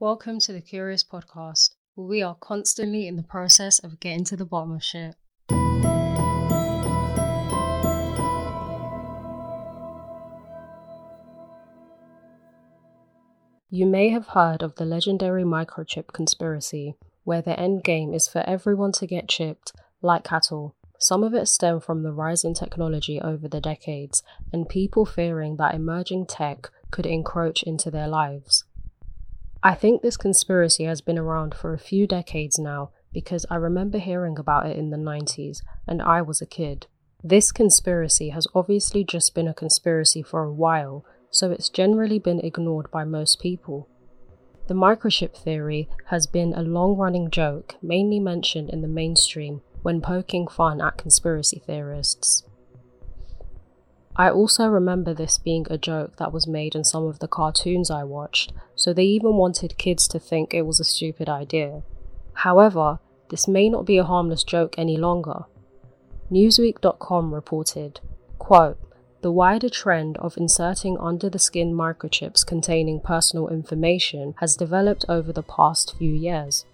Welcome to the Curious Podcast, where we are constantly in the process of getting to the bottom of shit. You may have heard of the legendary microchip conspiracy, where the end game is for everyone to get chipped, like cattle. Some of it stemmed from the rise in technology over the decades, and people fearing that emerging tech could encroach into their lives. I think this conspiracy has been around for a few decades now because I remember hearing about it in the 90s and I was a kid. This conspiracy has obviously just been a conspiracy for a while, so it's generally been ignored by most people. The microchip theory has been a long-running joke, mainly mentioned in the mainstream when poking fun at conspiracy theorists. I also remember this being a joke that was made in some of the cartoons I watched, so they even wanted kids to think it was a stupid idea. However, this may not be a harmless joke any longer. Newsweek.com reported, quote, "The wider trend of inserting under-the-skin microchips containing personal information has developed over the past few years,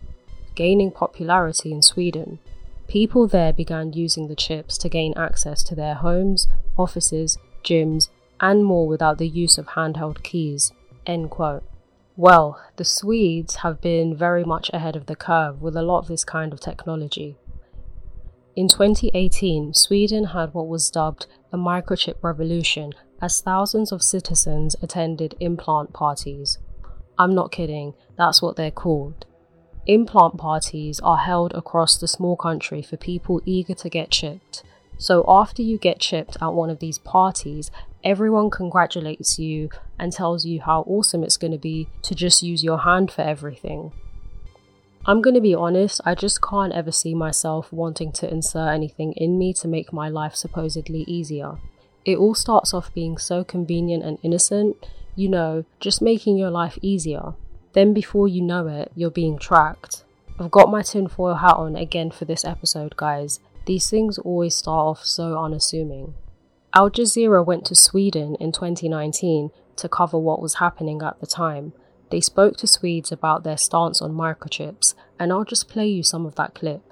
gaining popularity in Sweden. People there began using the chips to gain access to their homes, offices, gyms, and more without the use of handheld keys." End quote. Well, the Swedes have been very much ahead of the curve with a lot of this kind of technology. In 2018, Sweden had what was dubbed a microchip revolution as thousands of citizens attended implant parties. I'm not kidding, that's what they're called. Implant parties are held across the small country for people eager to get chipped. So after you get chipped at one of these parties, everyone congratulates you and tells you how awesome it's going to be to just use your hand for everything. I'm going to be honest, I just can't ever see myself wanting to insert anything in me to make my life supposedly easier. It all starts off being so convenient and innocent, you know, just making your life easier. Then before you know it, you're being tracked. I've got my tinfoil hat on again for this episode, guys. These things always start off so unassuming. Al Jazeera went to Sweden in 2019 to cover what was happening at the time. They spoke to Swedes about their stance on microchips, and I'll just play you some of that clip.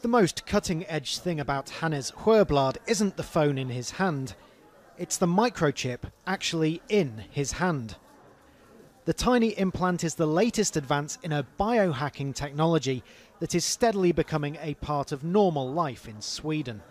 The most cutting-edge thing about Hannes Hörblad isn't the phone in his hand. It's the microchip actually in his hand. The tiny implant is the latest advance in a biohacking technology that is steadily becoming a part of normal life in Sweden.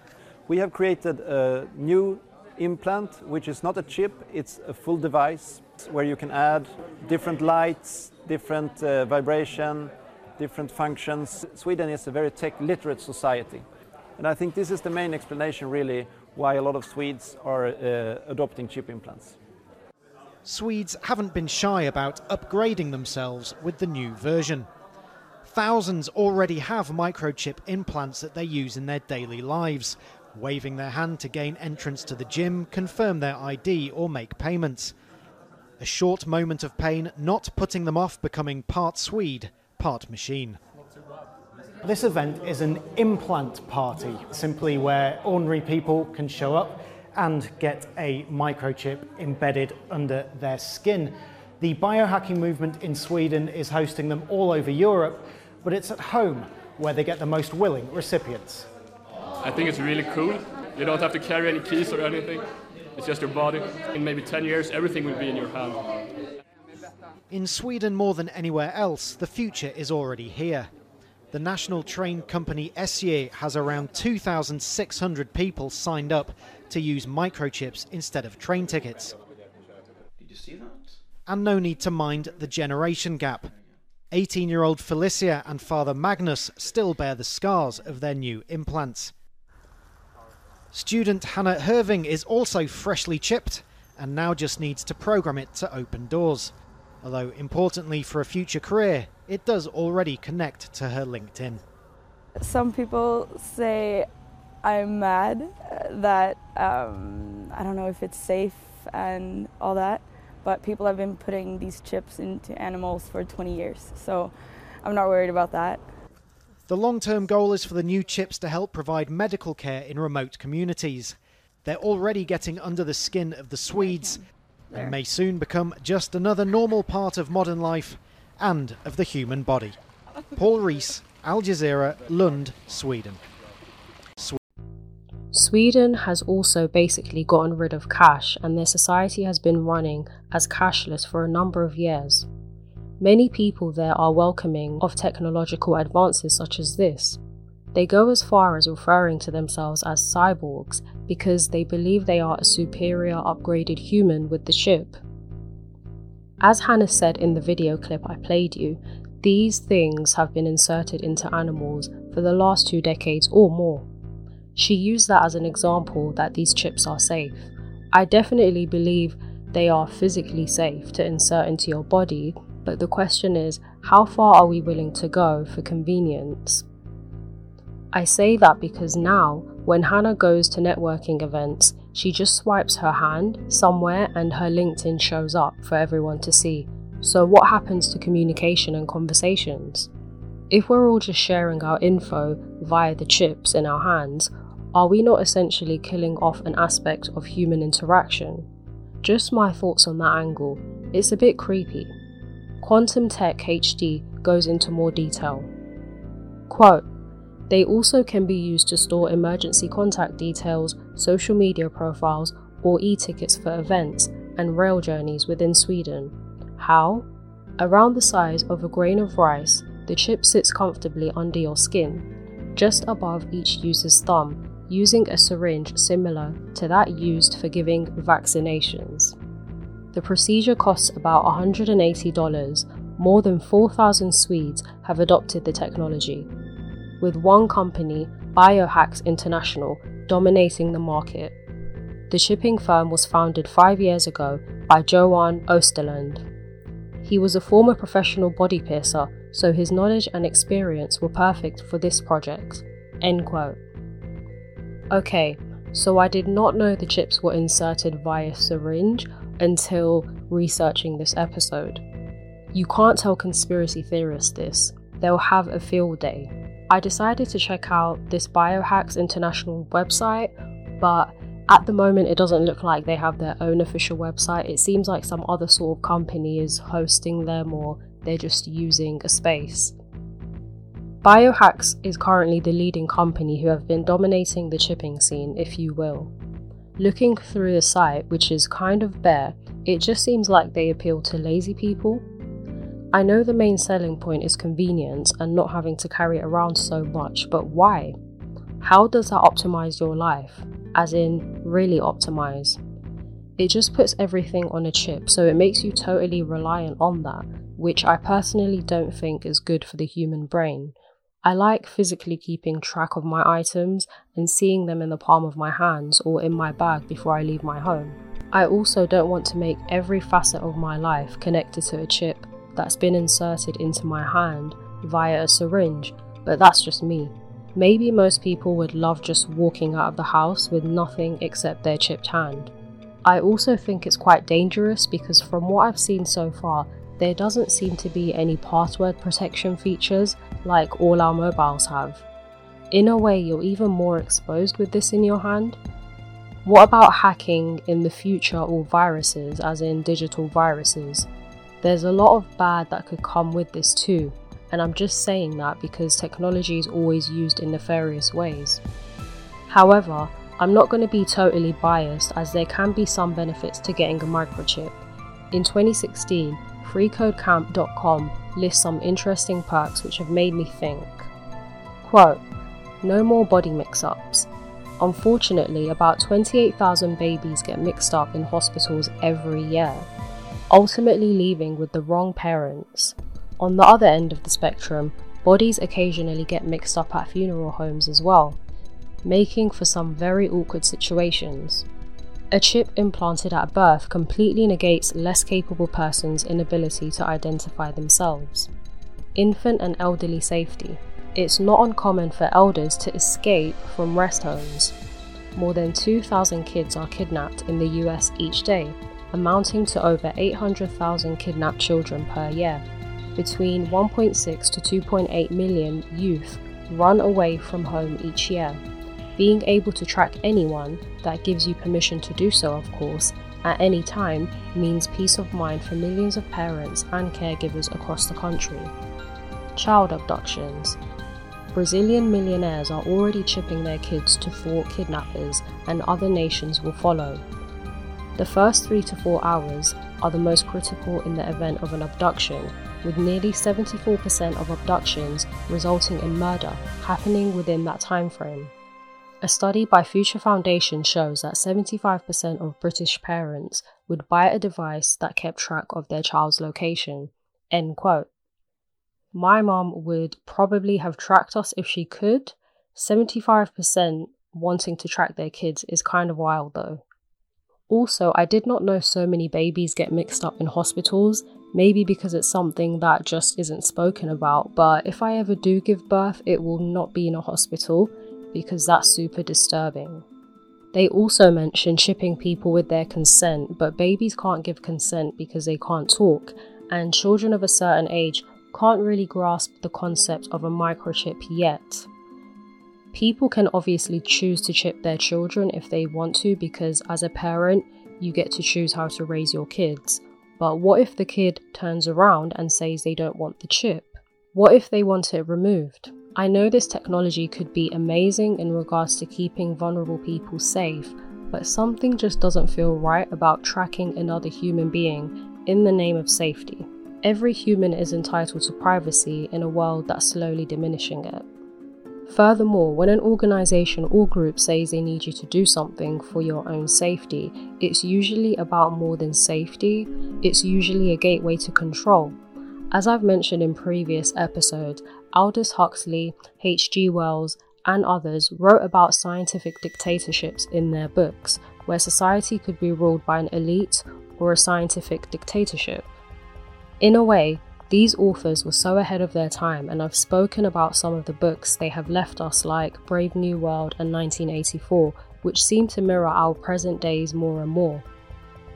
We have created a new implant, which is not a chip, it's a full device where you can add different lights, different vibration, different functions. Sweden is a very tech-literate society. And I think this is the main explanation, really, why a lot of Swedes are adopting chip implants. Swedes haven't been shy about upgrading themselves with the new version. Thousands already have microchip implants that they use in their daily lives, waving their hand to gain entrance to the gym, confirm their ID or make payments. A short moment of pain not putting them off becoming part Swede, part machine. This event is an implant party, simply where ordinary people can show up and get a microchip embedded under their skin. The biohacking movement in Sweden is hosting them all over Europe, but it's at home where they get the most willing recipients. I think it's really cool. You don't have to carry any keys or anything. It's just your body. In maybe 10 years, everything will be in your hand. In Sweden, more than anywhere else, the future is already here. The national train company SJ has around 2,600 people signed up to use microchips instead of train tickets. Did you see that? And no need to mind the generation gap. 18-year-old Felicia and father Magnus still bear the scars of their new implants. Student Hannah Irving is also freshly chipped and now just needs to program it to open doors. Although, importantly for a future career, it does already connect to her LinkedIn. Some people say I'm mad that, I don't know if it's safe and all that, but people have been putting these chips into animals for 20 years, so I'm not worried about that. The long-term goal is for the new chips to help provide medical care in remote communities. They're already getting under the skin of the Swedes, and may soon become just another normal part of modern life and of the human body. Paul Rees, Al Jazeera, Lund, Sweden. Sweden has also basically gotten rid of cash, and their society has been running as cashless for a number of years. Many people there are welcoming of technological advances such as this. They go as far as referring to themselves as cyborgs because they believe they are a superior upgraded human with the chip. As Hannah said in the video clip I played you, these things have been inserted into animals for the last 2 decades or more. She used that as an example that these chips are safe. I definitely believe they are physically safe to insert into your body, but the question is, how far are we willing to go for convenience? I say that because now, when Hannah goes to networking events, she just swipes her hand somewhere and her LinkedIn shows up for everyone to see. So what happens to communication and conversations? If we're all just sharing our info via the chips in our hands, are we not essentially killing off an aspect of human interaction? Just my thoughts on that angle. It's a bit creepy. Quantum Tech HD goes into more detail. Quote, they also can be used to store emergency contact details, social media profiles, or e-tickets for events and rail journeys within Sweden. How? Around the size of a grain of rice, the chip sits comfortably under your skin, just above each user's thumb, using a syringe similar to that used for giving vaccinations. The procedure costs about $180. More than 4,000 Swedes have adopted the technology, with one company, Biohacks International, dominating the market. The shipping firm was founded 5 years ago by Johan Osterlund. He was a former professional body piercer, so his knowledge and experience were perfect for this project. End quote. Okay, so I did not know the chips were inserted via syringe until researching this episode. You can't tell conspiracy theorists this. They'll have a field day. I decided to check out this Biohacks International website, but at the moment it doesn't look like they have their own official website. It seems like some other sort of company is hosting them, or they're just using a space. Biohacks is currently the leading company who have been dominating the chipping scene, if you will. Looking through the site, which is kind of bare, it just seems like they appeal to lazy people. I know the main selling point is convenience and not having to carry it around so much, but why? How does that optimize your life? As in, really optimize? It just puts everything on a chip, so it makes you totally reliant on that, which I personally don't think is good for the human brain. I like physically keeping track of my items and seeing them in the palm of my hands or in my bag before I leave my home. I also don't want to make every facet of my life connected to a chip that's been inserted into my hand via a syringe, but that's just me. Maybe most people would love just walking out of the house with nothing except their chipped hand. I also think it's quite dangerous because from what I've seen so far, there doesn't seem to be any password protection features like all our mobiles have. In a way, you're even more exposed with this in your hand. What about hacking in the future or viruses, as in digital viruses? There's a lot of bad that could come with this too, and I'm just saying that because technology is always used in nefarious ways. However, I'm not going to be totally biased, as there can be some benefits to getting a microchip. In 2016, FreeCodeCamp.com lists some interesting perks which have made me think. Quote, no more body mix-ups. Unfortunately, about 28,000 babies get mixed up in hospitals every year, ultimately leaving with the wrong parents. On the other end of the spectrum, bodies occasionally get mixed up at funeral homes as well, making for some very awkward situations. A chip implanted at birth completely negates less capable persons' inability to identify themselves. Infant and elderly safety. It's not uncommon for elders to escape from rest homes. More than 2,000 kids are kidnapped in the US each day, amounting to over 800,000 kidnapped children per year. Between 1.6 to 2.8 million youth run away from home each year. Being able to track anyone that gives you permission to do so, of course, at any time means peace of mind for millions of parents and caregivers across the country. Child abductions. Brazilian millionaires are already chipping their kids to 4 kidnappers, and other nations will follow. The first 3 to 4 hours are the most critical in the event of an abduction, with nearly 74% of abductions resulting in murder happening within that time frame. A study by Future Foundation shows that 75% of British parents would buy a device that kept track of their child's location. End quote. My mom would probably have tracked us if she could. 75% wanting to track their kids is kind of wild though. Also, I did not know so many babies get mixed up in hospitals, maybe because it's something that just isn't spoken about, but if I ever do give birth, it will not be in a hospital, because that's super disturbing. They also mention shipping people with their consent, but babies can't give consent because they can't talk, and children of a certain age can't really grasp the concept of a microchip yet. People can obviously choose to chip their children if they want to, because as a parent, you get to choose how to raise your kids. But what if the kid turns around and says they don't want the chip? What if they want it removed? I know this technology could be amazing in regards to keeping vulnerable people safe, but something just doesn't feel right about tracking another human being in the name of safety. Every human is entitled to privacy in a world that's slowly diminishing it. Furthermore, when an organization or group says they need you to do something for your own safety, it's usually about more than safety, it's usually a gateway to control. As I've mentioned in previous episodes, Aldous Huxley, H.G. Wells, and others wrote about scientific dictatorships in their books, where society could be ruled by an elite or a scientific dictatorship. In a way, these authors were so ahead of their time, and I've spoken about some of the books they have left us, like Brave New World and 1984, which seem to mirror our present days more and more.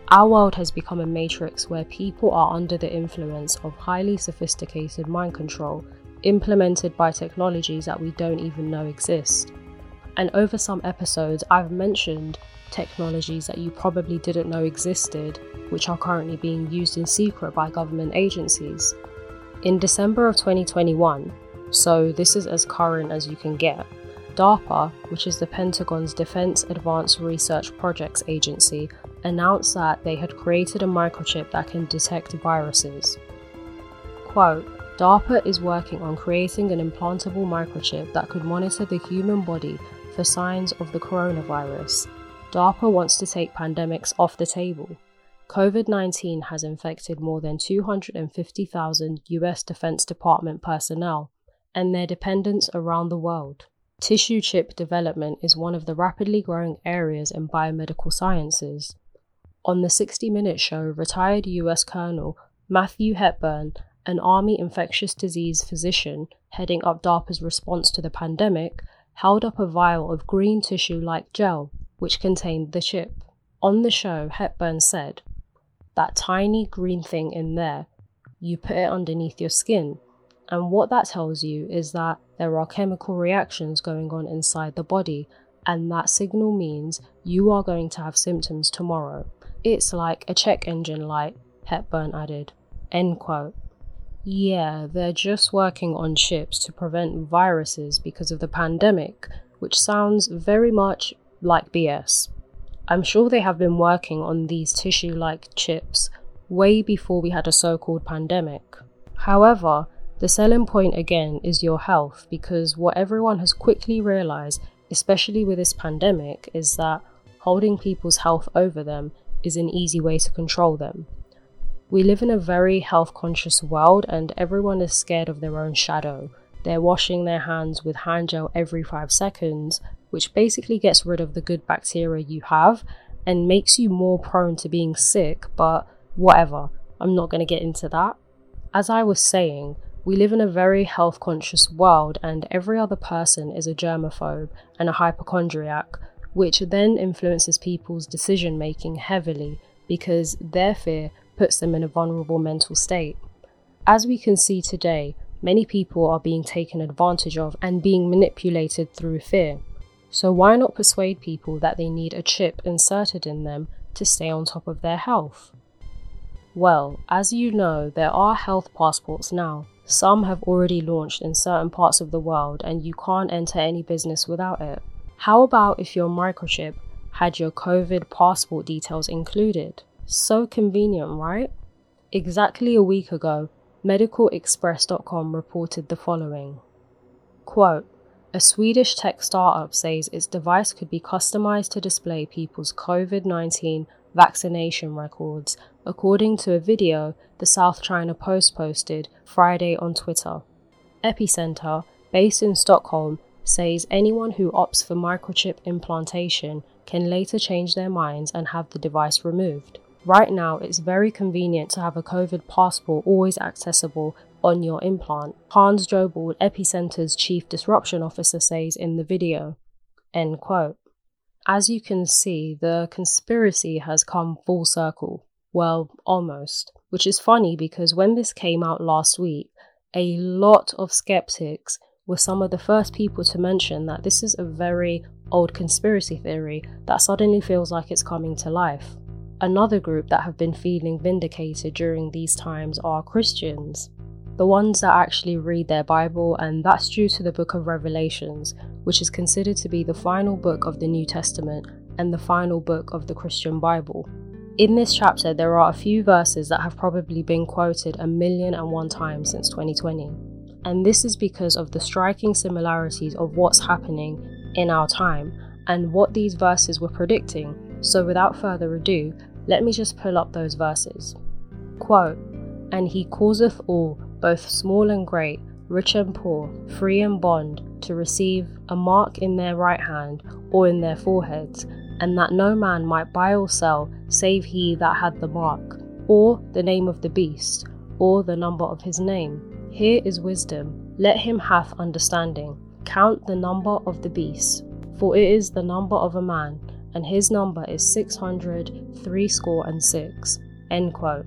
Our world has become a matrix where people are under the influence of highly sophisticated mind control, implemented by technologies that we don't even know exist. And over some episodes, I've mentioned technologies that you probably didn't know existed, which are currently being used in secret by government agencies. In December of 2021, so this is as current as you can get, DARPA, which is the Pentagon's Defense Advanced Research Projects Agency, announced that they had created a microchip that can detect viruses. Quote, DARPA is working on creating an implantable microchip that could monitor the human body for signs of the coronavirus. DARPA wants to take pandemics off the table. COVID-19 has infected more than 250,000 US Defense Department personnel and their dependents around the world. Tissue chip development is one of the rapidly growing areas in biomedical sciences. On the 60 Minutes show, retired US Colonel Matthew Hepburn, an Army infectious disease physician heading up DARPA's response to the pandemic, held up a vial of green tissue-like gel, which contained the chip. On the show, Hepburn said, "That tiny green thing in there, you put it underneath your skin. And what that tells you is that there are chemical reactions going on inside the body, and that signal means you are going to have symptoms tomorrow. It's like a check engine light," Hepburn added. End quote. Yeah, they're just working on chips to prevent viruses because of the pandemic, which sounds very much like BS. I'm sure they have been working on these tissue-like chips way before we had a so-called pandemic. However, the selling point again is your health, because what everyone has quickly realized, especially with this pandemic, is that holding people's health over them is an easy way to control them. We live in a very health-conscious world, and everyone is scared of their own shadow. They're washing their hands with hand gel every 5 seconds, which basically gets rid of the good bacteria you have and makes you more prone to being sick, but whatever, I'm not going to get into that. As I was saying, we live in a very health-conscious world, and every other person is a germaphobe and a hypochondriac, which then influences people's decision-making heavily because their fear puts them in a vulnerable mental state. As we can see today, many people are being taken advantage of and being manipulated through fear. So why not persuade people that they need a chip inserted in them to stay on top of their health? Well, as you know, there are health passports now. Some have already launched in certain parts of the world and you can't enter any business without it. How about if your microchip had your COVID passport details included? So convenient, right? Exactly a week ago, medicalexpress.com reported the following. Quote, a Swedish tech startup says its device could be customized to display people's COVID-19 vaccination records, according to a video the South China Post posted Friday on Twitter. Epicenter, based in Stockholm, says anyone who opts for microchip implantation can later change their minds and have the device removed. Right now, it's very convenient to have a COVID passport always accessible on your implant, Hans Jobald, Epicenter's chief disruption officer, says in the video. End quote. As you can see, the conspiracy has come full circle. Well, almost. Which is funny because when this came out last week, a lot of skeptics were some of the first people to mention that this is a very old conspiracy theory that suddenly feels like it's coming to life. Another group that have been feeling vindicated during these times are Christians, the ones that actually read their Bible, and that's due to the Book of Revelations, which is considered to be the final book of the New Testament and the final book of the Christian Bible. In this chapter, there are a few verses that have probably been quoted 1,000,001 times since 2020. And this is because of the striking similarities of what's happening in our time and what these verses were predicting. So without further ado, let me just pull up those verses. Quote, and he causeth all, both small and great, rich and poor, free and bond, to receive a mark in their right hand or in their foreheads, and that no man might buy or sell, save he that had the mark, or the name of the beast, or the number of his name. Here is wisdom, let him have understanding, count the number of the beast, for it is the number of a man, and his number is 666. End quote.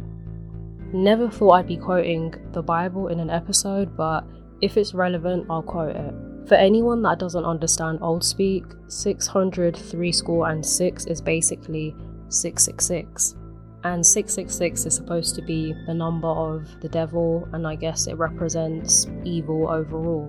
Never thought I'd be quoting the Bible in an episode, but if it's relevant, I'll quote it. For anyone that doesn't understand old speak, 666 is basically 666. And 666 is supposed to be the number of the devil, and I guess it represents evil overall.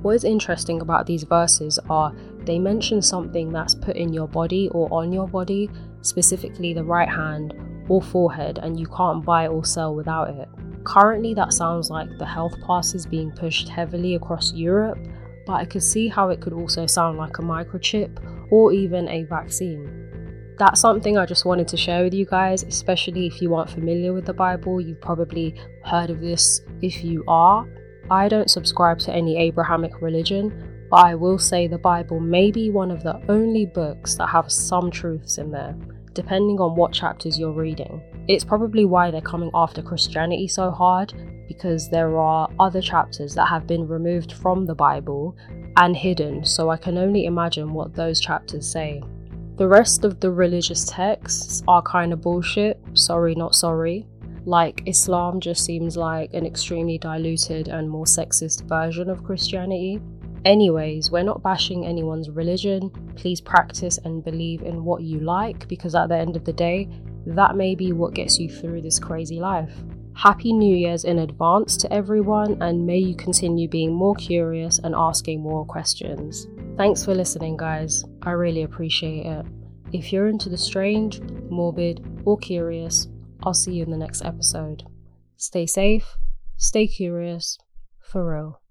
What is interesting about these verses are they mention something that's put in your body or on your body, specifically the right hand or forehead, and you can't buy or sell without it. Currently, that sounds like the health pass is being pushed heavily across Europe, but I could see how it could also sound like a microchip or even a vaccine. That's something I just wanted to share with you guys, especially if you aren't familiar with the Bible. You've probably heard of this if you are. I don't subscribe to any Abrahamic religion, but I will say the Bible may be one of the only books that have some truths in there, depending on what chapters you're reading. It's probably why they're coming after Christianity so hard, because there are other chapters that have been removed from the Bible and hidden, so I can only imagine what those chapters say. The rest of the religious texts are kind of bullshit, sorry not sorry. Like, Islam just seems like an extremely diluted and more sexist version of Christianity. Anyways, we're not bashing anyone's religion. Please practice and believe in what you like, because at the end of the day, that may be what gets you through this crazy life. Happy New Year's in advance to everyone, and may you continue being more curious and asking more questions. Thanks for listening, guys. I really appreciate it. If you're into the strange, morbid, or curious, I'll see you in the next episode. Stay safe, stay curious, for real.